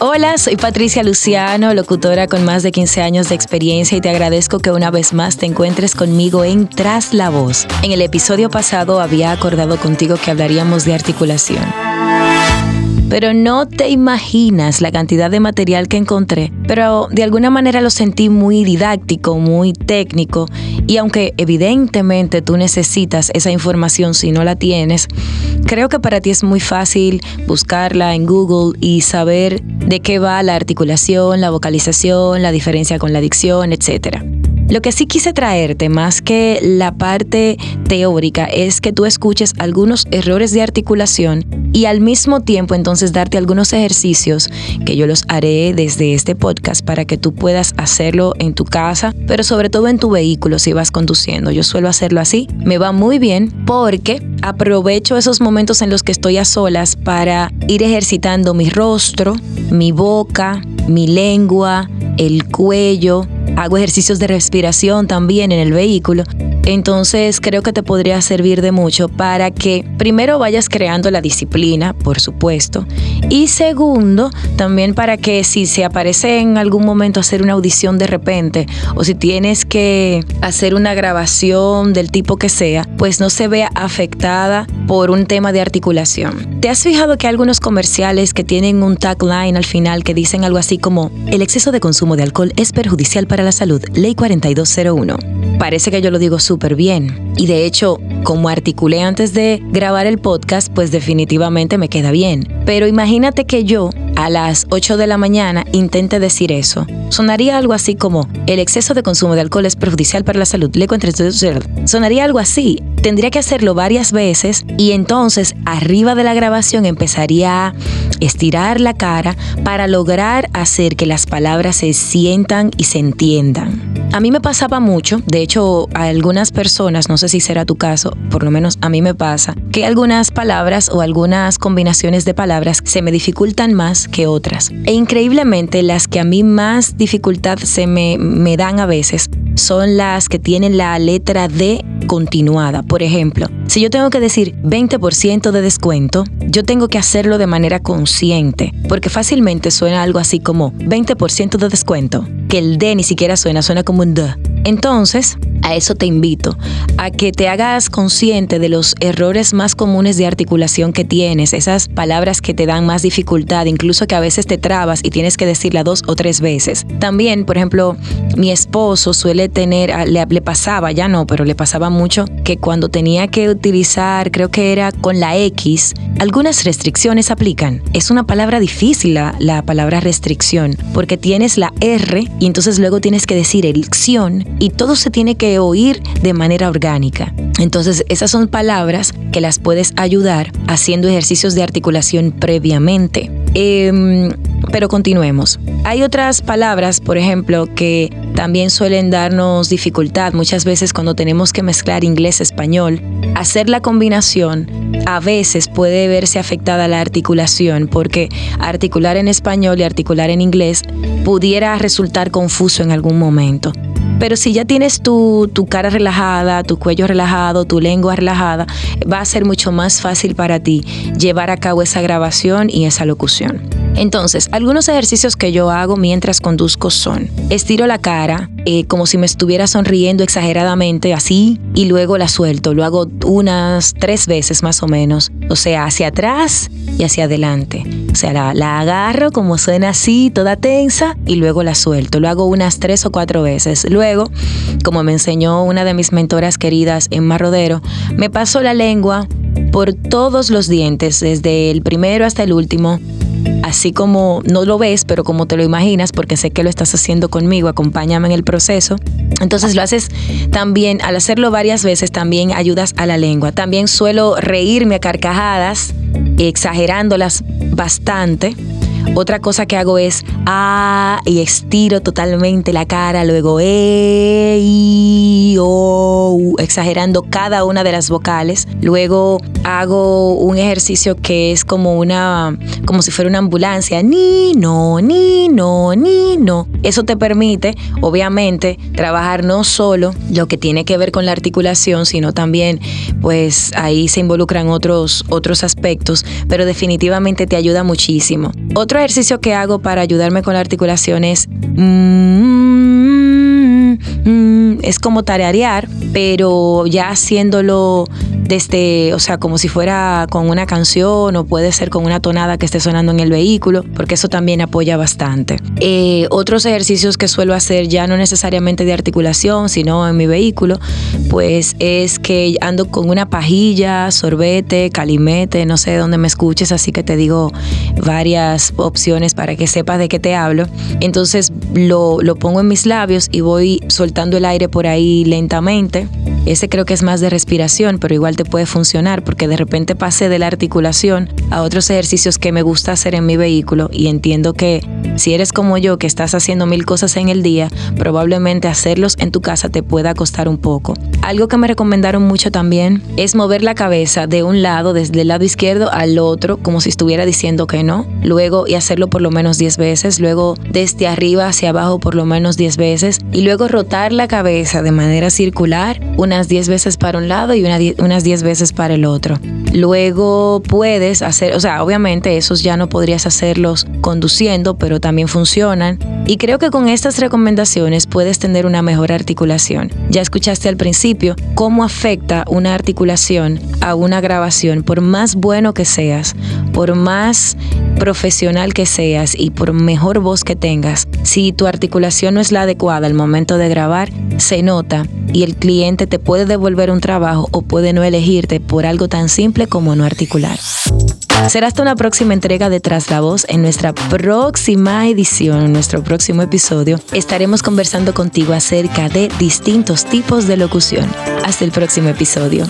Hola, soy Patricia Luciano, locutora con más de 15 años de experiencia, y te agradezco que una vez más te encuentres conmigo en Tras la Voz. En el episodio pasado había acordado contigo que hablaríamos de articulación, pero no te imaginas la cantidad de material que encontré, pero de alguna manera lo sentí muy didáctico, muy técnico, y aunque evidentemente tú necesitas esa información si no la tienes, creo que para ti es muy fácil buscarla en Google y saber de qué va la articulación, la vocalización, la diferencia con la dicción, etc. Lo que sí quise traerte, más que la parte teórica, es que tú escuches algunos errores de articulación y al mismo tiempo entonces darte algunos ejercicios que yo los haré desde este podcast para que tú puedas hacerlo en tu casa, pero sobre todo en tu vehículo si vas conduciendo. Yo suelo hacerlo así, me va muy bien porque aprovecho esos momentos en los que estoy a solas para ir ejercitando mi rostro, mi boca, mi lengua, el cuello. Hago ejercicios de respiración también en el vehículo. Entonces creo que te podría servir de mucho para que primero vayas creando la disciplina, por supuesto, y segundo, también para que si se aparece en algún momento hacer una audición de repente, o si tienes que hacer una grabación del tipo que sea, pues no se vea afectada por un tema de articulación. ¿Te has fijado que hay algunos comerciales que tienen un tagline al final que dicen algo así como el exceso de consumo de alcohol es perjudicial para la salud, ley 4201? Parece que yo lo digo súper bien, y de hecho, como articulé antes de grabar el podcast, pues definitivamente me queda bien. Pero imagínate que yo a las 8 de la mañana intente decir eso. Sonaría algo así como el exceso de consumo de alcohol es perjudicial para la salud, ley 4201. Sonaría algo así. Tendría que hacerlo varias veces y entonces arriba de la grabación empezaría a estirar la cara para lograr hacer que las palabras se sientan y se entiendan. A mí me pasaba mucho, de hecho a algunas personas, no sé si será tu caso, por lo menos a mí me pasa, que algunas palabras o algunas combinaciones de palabras se me dificultan más que otras. E increíblemente las que a mí más dificultad se me dan a veces son las que tienen la letra D continuada. Por ejemplo, si yo tengo que decir 20% de descuento, yo tengo que hacerlo de manera consciente, porque fácilmente suena algo así como 20% de descuento, que el D ni siquiera suena como un D. Entonces, a eso te invito, a que te hagas consciente de los errores más comunes de articulación que tienes, esas palabras que te dan más dificultad, incluso que a veces te trabas y tienes que decirla 2 o 3 veces. También, por ejemplo, mi esposo suele tener, le pasaba, ya no, pero le pasaba mucho, que cuando tenía que utilizar, creo que era con la X, algunas restricciones aplican. Es una palabra difícil la palabra restricción, porque tienes la R y entonces luego tienes que decir elección y todo se tiene que oír de manera orgánica. Entonces esas son palabras que las puedes ayudar haciendo ejercicios de articulación previamente. Pero continuemos. Hay otras palabras, por ejemplo, que también suelen darnos dificultad muchas veces cuando tenemos que mezclar inglés-español. Hacer la combinación a veces puede verse afectada la articulación, porque articular en español y articular en inglés pudiera resultar confuso en algún momento. Pero si ya tienes tu cara relajada, tu cuello relajado, tu lengua relajada, va a ser mucho más fácil para ti llevar a cabo esa grabación y esa locución. Entonces, algunos ejercicios que yo hago mientras conduzco son: estiro la cara como si me estuviera sonriendo exageradamente, así, y luego la suelto. Lo hago unas 3 veces más o menos, o sea, hacia atrás y hacia adelante. O sea, la agarro como suena así, toda tensa, y luego la suelto. Lo hago unas 3 o 4 veces. Luego, como me enseñó una de mis mentoras queridas, Emma Rodero, me paso la lengua por todos los dientes, desde el primero hasta el último, así como no lo ves, pero como te lo imaginas, porque sé que lo estás haciendo conmigo, acompáñame en el proceso. Entonces lo haces también, al hacerlo varias veces, también ayudas a la lengua. También suelo reírme a carcajadas, exagerándolas bastante. Otra cosa que hago es y estiro totalmente la cara, luego exagerando cada una de las vocales. Luego hago un ejercicio que es como si fuera una ambulancia, ni no, ni no, ni no. Eso te permite, obviamente, trabajar no solo lo que tiene que ver con la articulación, sino también, pues ahí se involucran otros aspectos, pero definitivamente te ayuda muchísimo. Otro Otro ejercicio que hago para ayudarme con la articulación es es como tararear, pero ya haciéndolo desde, o sea, como si fuera con una canción, o puede ser con una tonada que esté sonando en el vehículo, porque eso también apoya bastante. Otros ejercicios que suelo hacer, ya no necesariamente de articulación, sino en mi vehículo, pues es que ando con una pajilla, sorbete, calimete, no sé dónde me escuches, así que te digo varias opciones para que sepas de qué te hablo. Entonces lo pongo en mis labios y voy soltando el aire por ahí lentamente. Ese creo que es más de respiración, pero igual te puede funcionar, porque de repente pasé de la articulación a otros ejercicios que me gusta hacer en mi vehículo, y entiendo que si eres como yo, que estás haciendo 1000 cosas en el día, probablemente hacerlos en tu casa te pueda costar un poco. Algo que me recomendaron mucho también es mover la cabeza de un lado, desde el lado izquierdo al otro, como si estuviera diciendo que no, luego, y hacerlo por lo menos 10 veces, luego desde arriba hacia abajo por lo menos 10 veces, y luego rotar la cabeza de manera circular, unas 10 veces para un lado y unas 10 veces para el otro. Luego puedes hacer, o sea, obviamente esos ya no podrías hacerlos conduciendo, pero también funcionan. Y creo que con estas recomendaciones puedes tener una mejor articulación. Ya escuchaste al principio cómo afecta una articulación a una grabación. Por más bueno que seas, por más profesional que seas y por mejor voz que tengas, si tu articulación no es la adecuada al momento de grabar, se nota, y el cliente te puede devolver un trabajo o puede no elegirte por algo tan simple como no articular. Será hasta una próxima entrega de Tras la Voz. En nuestra próxima edición, en nuestro próximo episodio, estaremos conversando contigo acerca de distintos tipos de locución. Hasta el próximo episodio.